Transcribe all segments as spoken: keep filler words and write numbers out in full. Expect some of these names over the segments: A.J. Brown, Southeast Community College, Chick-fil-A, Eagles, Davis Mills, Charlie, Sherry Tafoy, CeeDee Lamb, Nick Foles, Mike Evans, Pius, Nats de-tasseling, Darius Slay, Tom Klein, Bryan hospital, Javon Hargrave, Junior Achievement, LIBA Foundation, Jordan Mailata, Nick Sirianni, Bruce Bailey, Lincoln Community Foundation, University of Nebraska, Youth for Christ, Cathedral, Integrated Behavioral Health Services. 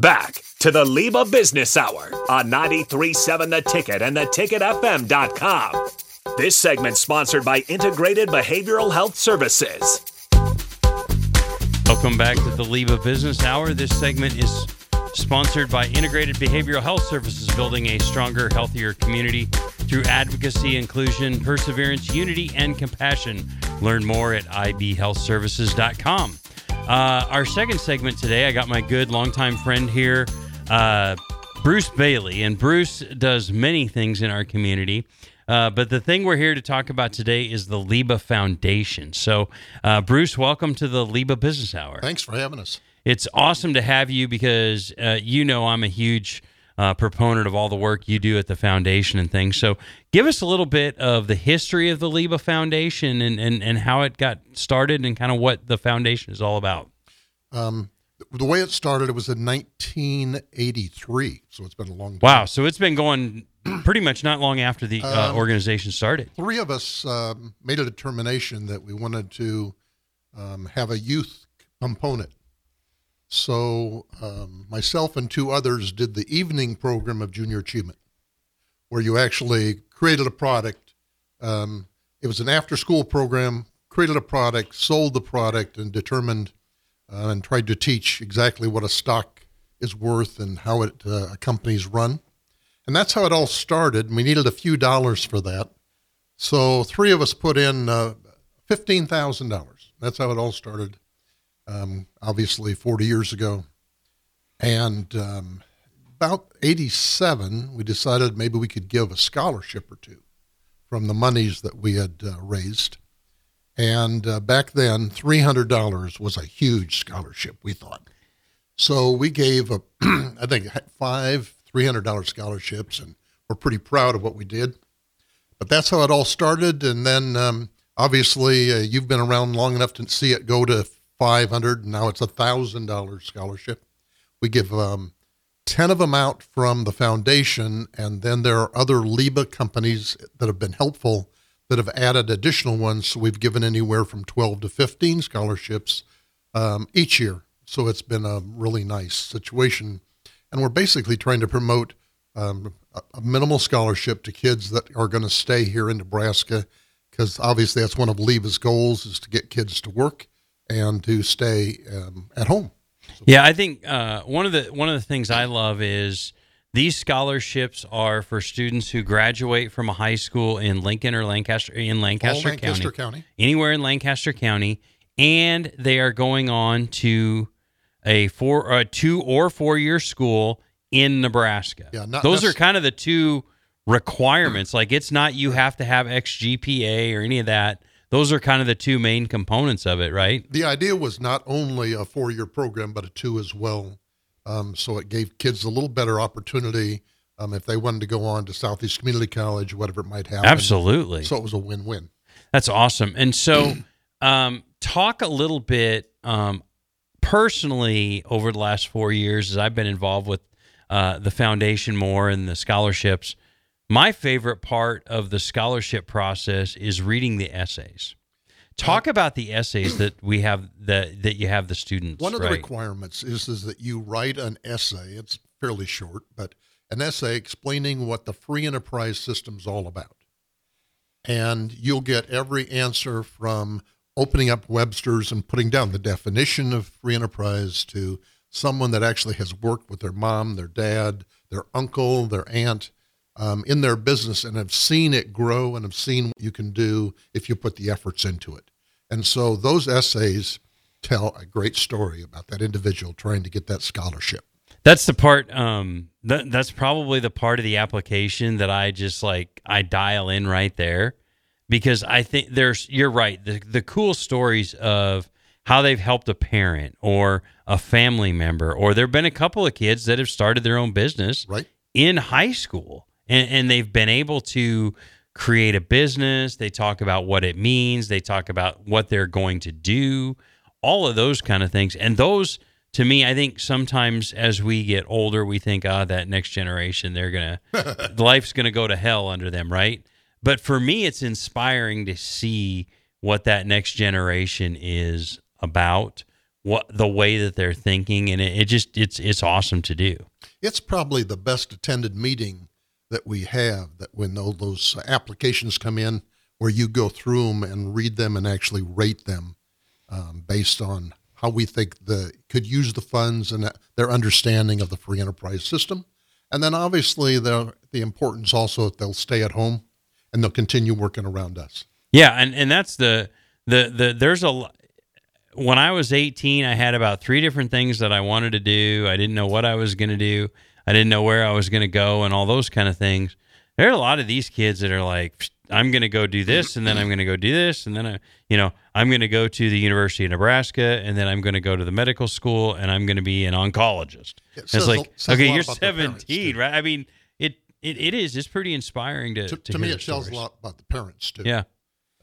Back to the LIBA Business Hour on ninety-three point seven The Ticket and the ticket f m dot com. This segment sponsored by Integrated Behavioral Health Services. Welcome back to the LIBA Business Hour. This segment is sponsored by Integrated Behavioral Health Services, building a stronger, healthier community through advocacy, inclusion, perseverance, unity, and compassion. Learn more at i b health services dot com. Uh, our second segment today, I got my good longtime friend here, uh, Bruce Bailey. And Bruce does many things in our community. Uh, but the thing we're here to talk about today is the LIBA Foundation. So, uh, Bruce, welcome to the LIBA Business Hour. Thanks for having us. It's awesome to have you because uh, you know I'm a huge uh, proponent of all the work you do at the foundation and things. So give us a little bit of the history of the LIBA Foundation and, and, and how it got started and kind of what the foundation is all about. Um, the way it started, it was in nineteen eighty-three, so it's been a long time. Wow, so it's been going pretty much not long after the uh, um, organization started. Three of us uh, made a determination that we wanted to um, have a youth component. So um, myself and two others did the evening program of Junior Achievement, where you actually created a product. Um, it was an after-school program, created a product, sold the product, and determined uh, and tried to teach exactly what a stock is worth and how it uh, a company's run. And that's how it all started, and we needed a few dollars for that. So three of us put in uh, fifteen thousand dollars. That's how it all started. Um, obviously forty years ago. And um, about eighty-seven, we decided maybe we could give a scholarship or two from the monies that we had uh, raised. And uh, back then, three hundred dollars was a huge scholarship, we thought. So we gave, a, I think, five three hundred dollars scholarships, and we're pretty proud of what we did. But that's how it all started. And then, um, obviously, uh, you've been around long enough to see it go to five hundred dollars, now it's a one thousand dollars scholarship. We give um, ten of them out from the foundation, and then there are other LIBA companies that have been helpful that have added additional ones, so we've given anywhere from twelve to fifteen scholarships um, each year. So it's been a really nice situation, and we're basically trying to promote um, a minimal scholarship to kids that are going to stay here in Nebraska, because obviously that's one of LIBA's goals is to get kids to work and to stay um, at home. So yeah, I think uh, one of the one of the things I love is these scholarships are for students who graduate from a high school in Lincoln or Lancaster in Lancaster, Lancaster County, County, anywhere in Lancaster County, and they are going on to a four, a two or four year school in Nebraska. Yeah, not those are kind of the two requirements. Like it's not you have to have X G P A or any of that. Those are kind of the two main components of it, right? The idea was not only a four-year program, but a two as well. Um, so it gave kids a little better opportunity um, if they wanted to go on to Southeast Community College, whatever it might happen. Absolutely. So it was a win-win. That's awesome. And so um, talk a little bit um, personally over the last four years as I've been involved with uh, the foundation more and the scholarships. My favorite part of the scholarship process is reading the essays. Talk about the essays that we have that, that you have the students One of write. The requirements is, is that you write an essay. It's fairly short, but an essay explaining what the free enterprise system is all about. And you'll get every answer from opening up Webster's and putting down the definition of free enterprise to someone that actually has worked with their mom, their dad, their uncle, their aunt, Um, in their business and have seen it grow and have seen what you can do if you put the efforts into it. And so those essays tell a great story about that individual trying to get that scholarship. That's the part, um, th- that's probably the part of the application that I just like, I dial in right there because I think there's, you're right, the, the cool stories of how they've helped a parent or a family member, or there've been a couple of kids that have started their own business right in high school. And, and they've been able to create a business. They talk about what it means. They talk about what they're going to do, all of those kind of things. And those, to me, I think sometimes as we get older, we think, ah, oh, that next generation, they're going to, life's going to go to hell under them, right? But for me, it's inspiring to see what that next generation is about, what the way that they're thinking, and it, it just it's it's awesome to do. It's probably the best attended meeting that we have, that when all those applications come in, where you go through them and read them and actually rate them um, based on how we think the could use the funds and their understanding of the free enterprise system. And then obviously the the importance also that they'll stay at home and they'll continue working around us. Yeah, and, and that's the, the, the there's a, when I was eighteen, I had about three different things that I wanted to do. I didn't know what I was going to do. I didn't know where I was going to go and all those kind of things. There are a lot of these kids that are like, I'm going to go do this, and then I'm going to go do this, and then I, you know, I'm going to go to the University of Nebraska, and then I'm going to go to the medical school, and I'm going to be an oncologist. It it's like, a, okay, you're seventeen, parents, right? I mean, it, it it is. It's pretty inspiring to to, to, to me. It tells a lot about the parents too. Yeah,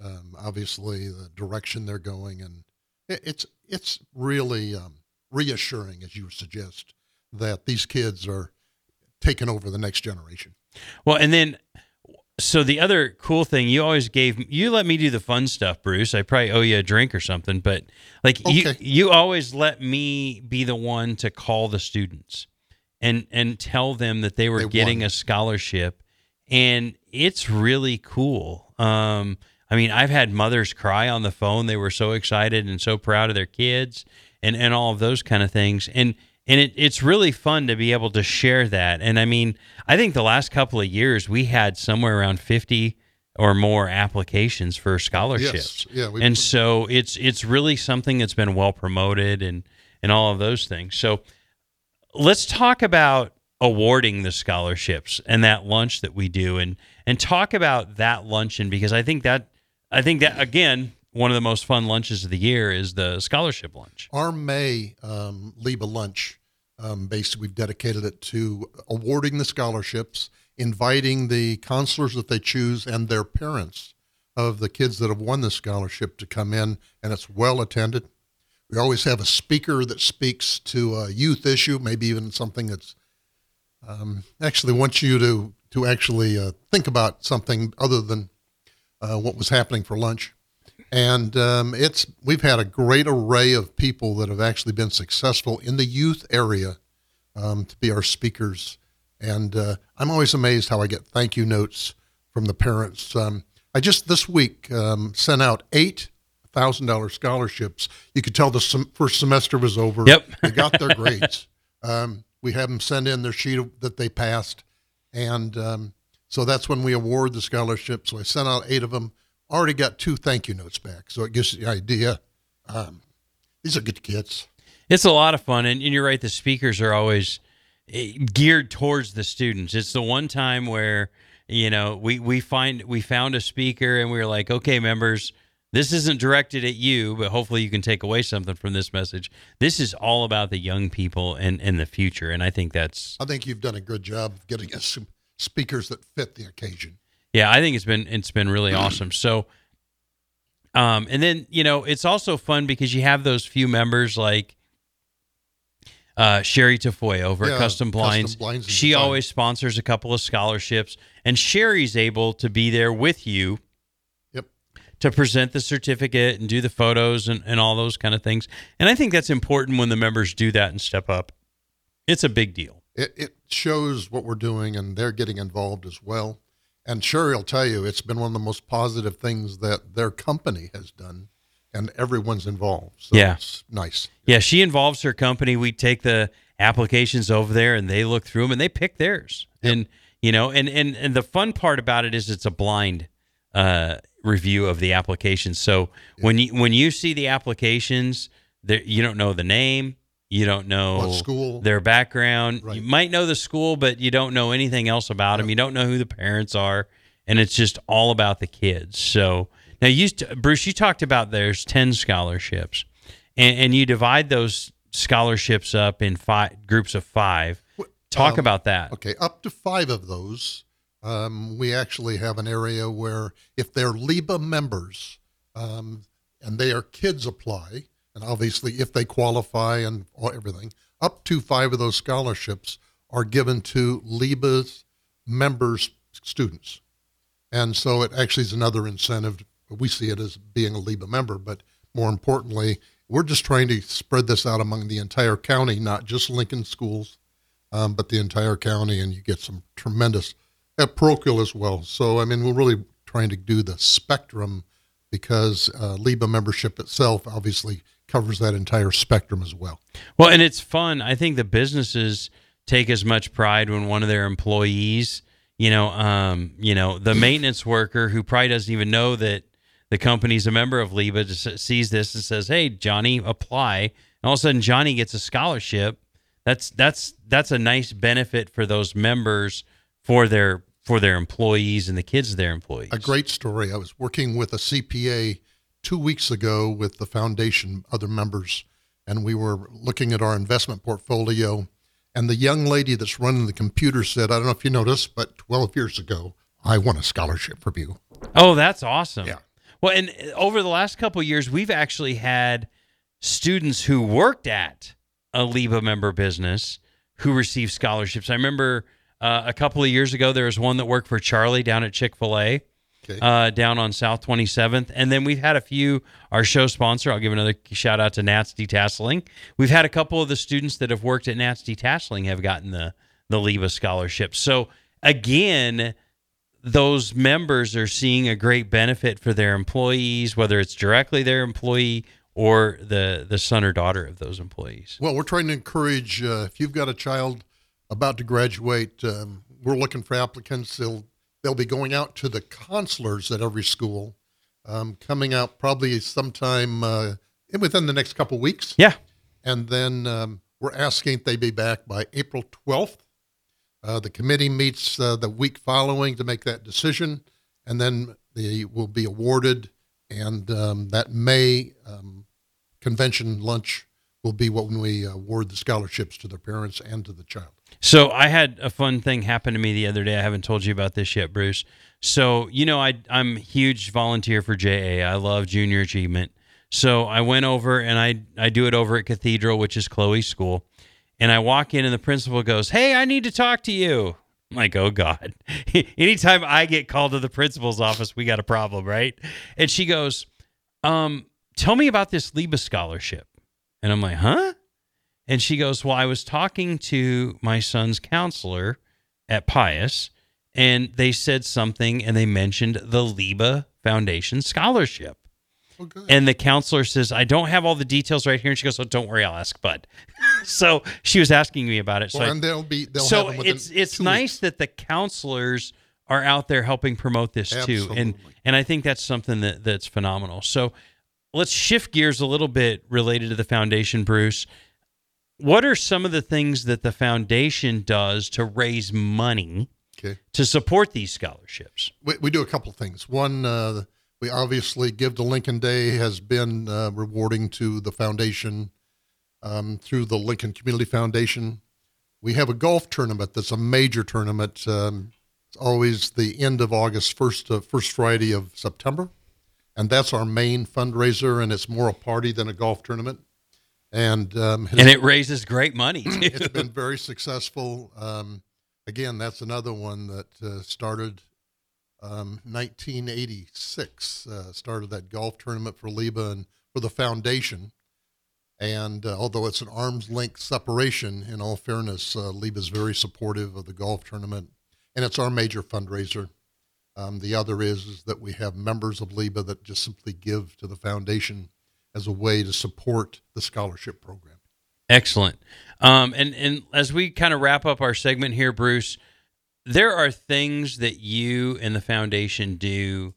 um, obviously the direction they're going, and it, it's it's really um, reassuring, as you suggest, that these kids are taking over the next generation. Well, and then. So the other cool thing you always gave, you let me do the fun stuff, Bruce. I probably owe you a drink or something, but like okay. you, you always let me be the one to call the students and, and tell them that they were they getting won. a scholarship. And it's really cool. Um, I mean, I've had mothers cry on the phone. They were so excited and so proud of their kids and, and all of those kind of things. And, And it, it's really fun to be able to share that. And I mean, I think the last couple of years we had somewhere around fifty or more applications for scholarships. Yes. Yeah, we, and so it's it's really something that's been well promoted and, and all of those things. So let's talk about awarding the scholarships and that lunch that we do, and and talk about that luncheon, because I think that I think that again, one of the most fun lunches of the year is the scholarship lunch. Our May um, LIBA lunch, um, basically we've dedicated it to awarding the scholarships, inviting the counselors that they choose and their parents of the kids that have won the scholarship to come in, and it's well attended. We always have a speaker that speaks to a youth issue, maybe even something that's um, actually wants you to, to actually uh, think about something other than uh, what was happening for lunch. And um, it's we've had a great array of people that have actually been successful in the youth area um, to be our speakers. And uh, I'm always amazed how I get thank you notes from the parents. Um, I just this week um, sent out eight thousand dollar scholarships. You could tell the sem- first semester was over. Yep, they got their grades. Um, we had them send in their sheet of, that they passed, and um, so that's when we award the scholarships. So I sent out eight of them. Already got two thank you notes back, so it gives you the idea. Um, these are good kids. It's a lot of fun, and, and you're right. The speakers are always geared towards the students. It's the one time where you know we we find we found a speaker, and we were like, okay, members, this isn't directed at you, but hopefully you can take away something from this message. This is all about the young people and, and the future, and I think that's. I think you've done a good job of getting us some speakers that fit the occasion. Yeah, I think it's been it's been really awesome. So, um, and then you know it's also fun because you have those few members like uh, Sherry Tafoy over yeah, at Custom Blinds. Custom Blinds she design. always sponsors a couple of scholarships, and Sherry's able to be there with you. Yep. To present the certificate and do the photos and, and all those kind of things. And I think that's important when the members do that and step up. It's a big deal. It, it shows what we're doing, and they're getting involved as well. And Sherry will tell you, it's been one of the most positive things that their company has done, and everyone's involved. So yeah. It's nice. Yeah, she involves her company. We take the applications over there, and they look through them, and they pick theirs. Yep. And you know, and, and, and the fun part about it is it's a blind uh, review of the applications. So yep. when you when you see the applications, you don't know the name. You don't know what school, their background. Right. You might know the school, but you don't know anything else about them. Yep. You don't know who the parents are, and it's just all about the kids. So now, you, Bruce, you talked about there's ten scholarships, and, and you divide those scholarships up in five groups of five. Talk um, about that. Okay, up to five of those, um, we actually have an area where if they're LIBA members um, and they are kids apply. And obviously, if they qualify and everything, up to five of those scholarships are given to LIBA's members' students. And so it actually is another incentive. We see it as being a LIBA member, but more importantly, we're just trying to spread this out among the entire county, not just Lincoln schools, um, but the entire county, and you get some tremendous at parochial as well. So, I mean, we're really trying to do the spectrum because uh, LIBA membership itself obviously covers that entire spectrum as well. Well, and it's fun. I think the businesses take as much pride when one of their employees, you know, um, you know, the maintenance worker who probably doesn't even know that the company's a member of LIBA just sees this and says, "Hey, Johnny, apply." And all of a sudden, Johnny gets a scholarship. That's that's that's a nice benefit for those members, for their for their employees and the kids of their employees. A great story. I was working with a C P A two weeks ago with the foundation, other members, and we were looking at our investment portfolio, and the young lady that's running the computer said, "I don't know if you noticed, but twelve years ago, I won a scholarship from you." Oh, that's awesome. Yeah. Well, and over the last couple of years, we've actually had students who worked at a LIBA member business who received scholarships. I remember... Uh, a couple of years ago, there was one that worked for Charlie down at Chick-fil-A, okay. uh, down on South twenty-seventh. And then we've had a few, our show sponsor, I'll give another shout out to Nats de-tasseling. We've had a couple of the students that have worked at Nats de-tasseling have gotten the, the LIBA scholarship. So again, those members are seeing a great benefit for their employees, whether it's directly their employee or the, the son or daughter of those employees. Well, we're trying to encourage, uh, if you've got a child about to graduate, um, we're looking for applicants. They'll they'll be going out to the counselors at every school, um, coming out probably sometime uh, within the next couple weeks. Yeah, and then um, we're asking if they be back by April twelfth. Uh, the committee meets uh, the week following to make that decision, and then they will be awarded. And um, that May um, convention lunch will be when we award the scholarships to their parents and to the child. So I had a fun thing happen to me the other day. I haven't told you about this yet, Bruce. So, you know, I, I'm a huge volunteer for J A. I love Junior Achievement. So I went over, and I, I do it over at Cathedral, which is Chloe's school. And I walk in, and the principal goes, "Hey, I need to talk to you." I'm like, oh, God. Anytime I get called to the principal's office, we got a problem, right? And she goes, um, "Tell me about this LIBA scholarship." And I'm like, "Huh?" And she goes, "Well, I was talking to my son's counselor at Pius, and they said something, and they mentioned the LIBA Foundation scholarship." Okay. And the counselor says, "I don't have all the details right here." And she goes, "Oh, don't worry, I'll ask Bud." So she was asking me about it. So, well, I, and they'll be, they'll so have it's it's nice weeks. That the counselors are out there helping promote this. Absolutely. Too. And and I think that's something that that's phenomenal. So let's shift gears a little bit related to the foundation, Bruce. What are some of the things that the foundation does to raise money okay. to support these scholarships? We, we do a couple things. One, uh, we obviously give to Lincoln Day has been uh, rewarding to the foundation um, through the Lincoln Community Foundation. We have a golf tournament that's a major tournament. Um, it's always the end of August, first uh, first Friday of September. And that's our main fundraiser, and it's more a party than a golf tournament. And um, and it raises great money, too. It's been very successful. Um, again, that's another one that uh, started um, nineteen eighty-six, uh, started that golf tournament for LIBA and for the foundation. And uh, although it's an arm's length separation, in all fairness, uh, LIBA is very supportive of the golf tournament, and it's our major fundraiser. Um, the other is, is that we have members of LIBA that just simply give to the foundation as a way to support the scholarship program. Excellent. Um, and, and as we kind of wrap up our segment here, Bruce, there are things that you and the foundation do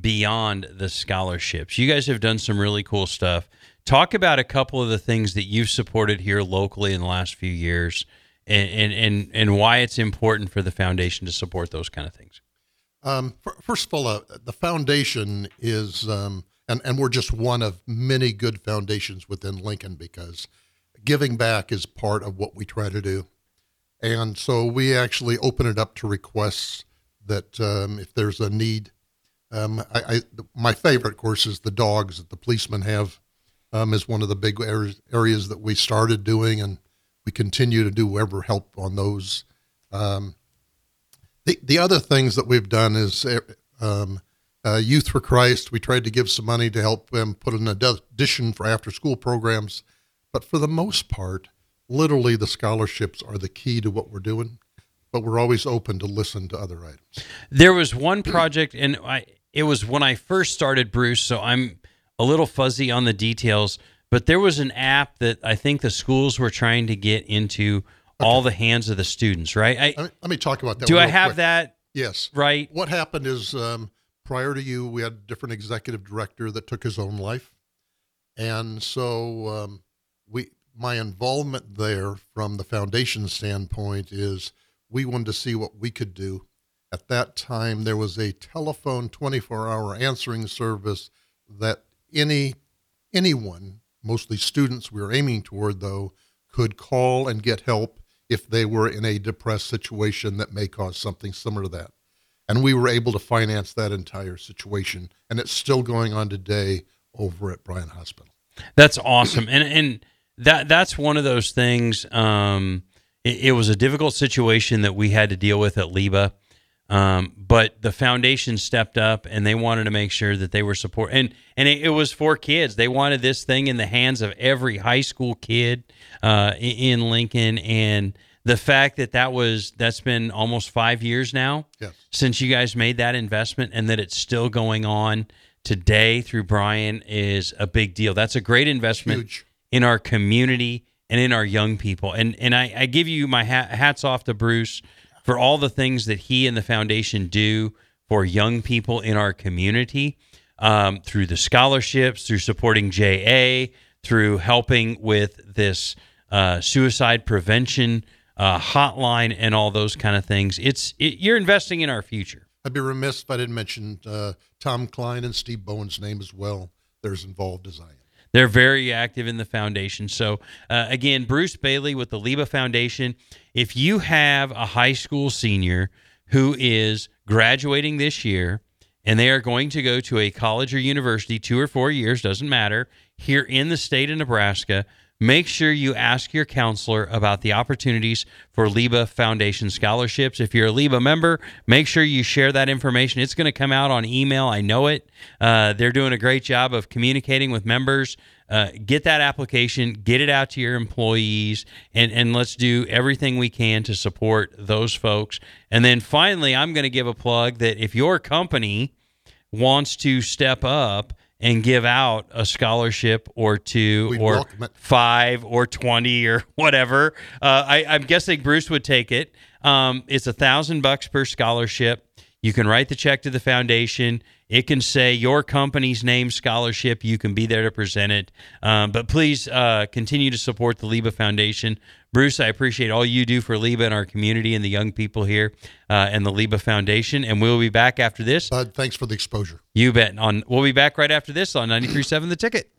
beyond the scholarships. You guys have done some really cool stuff. Talk about a couple of the things that you've supported here locally in the last few years and, and, and, and why it's important for the foundation to support those kind of things. Um, first of all, uh, the foundation is, um, and, and we're just one of many good foundations within Lincoln because giving back is part of what we try to do. And so we actually open it up to requests that um, if there's a need. Um, I, I, my favorite, of course, is the dogs that the policemen have um, is one of the big areas, areas that we started doing, and we continue to do whatever help on those. Um The, the other things that we've done is um, uh, Youth for Christ. We tried to give some money to help them put an addition for after-school programs. But for the most part, literally the scholarships are the key to what we're doing. But we're always open to listen to other items. There was one project, and I, it was when I first started, Bruce, so I'm a little fuzzy on the details, but there was an app that I think the schools were trying to get into all okay. the hands of the students, right? I, let, me, let me talk about that. Do I have quick. that? Yes. Right? What happened is um, prior to you, we had a different executive director that took his own life. And so um, we my involvement there from the foundation standpoint is we wanted to see what we could do. At that time, there was a telephone twenty-four hour answering service that any anyone, mostly students we were aiming toward, though, could call and get help if they were in a depressed situation that may cause something similar to that. And we were able to finance that entire situation, and it's still going on today over at Bryan Hospital. That's awesome. And and that that's one of those things. Um, it, it was a difficult situation that we had to deal with at LIBA, um, but the foundation stepped up, and they wanted to make sure that they were support. And, and it, it was for kids. They wanted this thing in the hands of every high school kid uh, in, in Lincoln, and the fact that, that was, that's been almost five years now yes. since you guys made that investment, and that it's still going on today through Bryan is a big deal. That's a great investment Huge. in our community and in our young people. And and I, I give you my hat, hats off to Bruce for all the things that he and the foundation do for young people in our community, um, through the scholarships, through supporting J A, through helping with this uh, suicide prevention uh, hotline and all those kind of things. It's it, you're investing in our future. I'd be remiss if I didn't mention uh, Tom Klein and Steve Bowen's name as well. They're as involved as I am. They're very active in the foundation. So, uh, again, Bruce Bailey with the LIBA Foundation. If you have a high school senior who is graduating this year and they are going to go to a college or university, two or four years, doesn't matter, here in the state of Nebraska, make sure you ask your counselor about the opportunities for LIBA Foundation scholarships. If you're a LIBA member, make sure you share that information. It's going to come out on email. I know it. Uh, they're doing a great job of communicating with members. Uh, get that application, get it out to your employees, and, and let's do everything we can to support those folks. And then finally, I'm going to give a plug that if your company wants to step up and give out a scholarship or two We'd or five or twenty or whatever. Uh, I, I'm guessing Bruce would take it. Um, it's a thousand bucks per scholarship. You can write the check to the foundation. It can say your company's name scholarship. You can be there to present it. Um, but please uh, continue to support the LIBA Foundation. Bruce, I appreciate all you do for LIBA and our community and the young people here uh, and the LIBA Foundation. And we'll be back after this. Uh, thanks for the exposure. You bet. On, we'll be back right after this on ninety-three point seven The Ticket.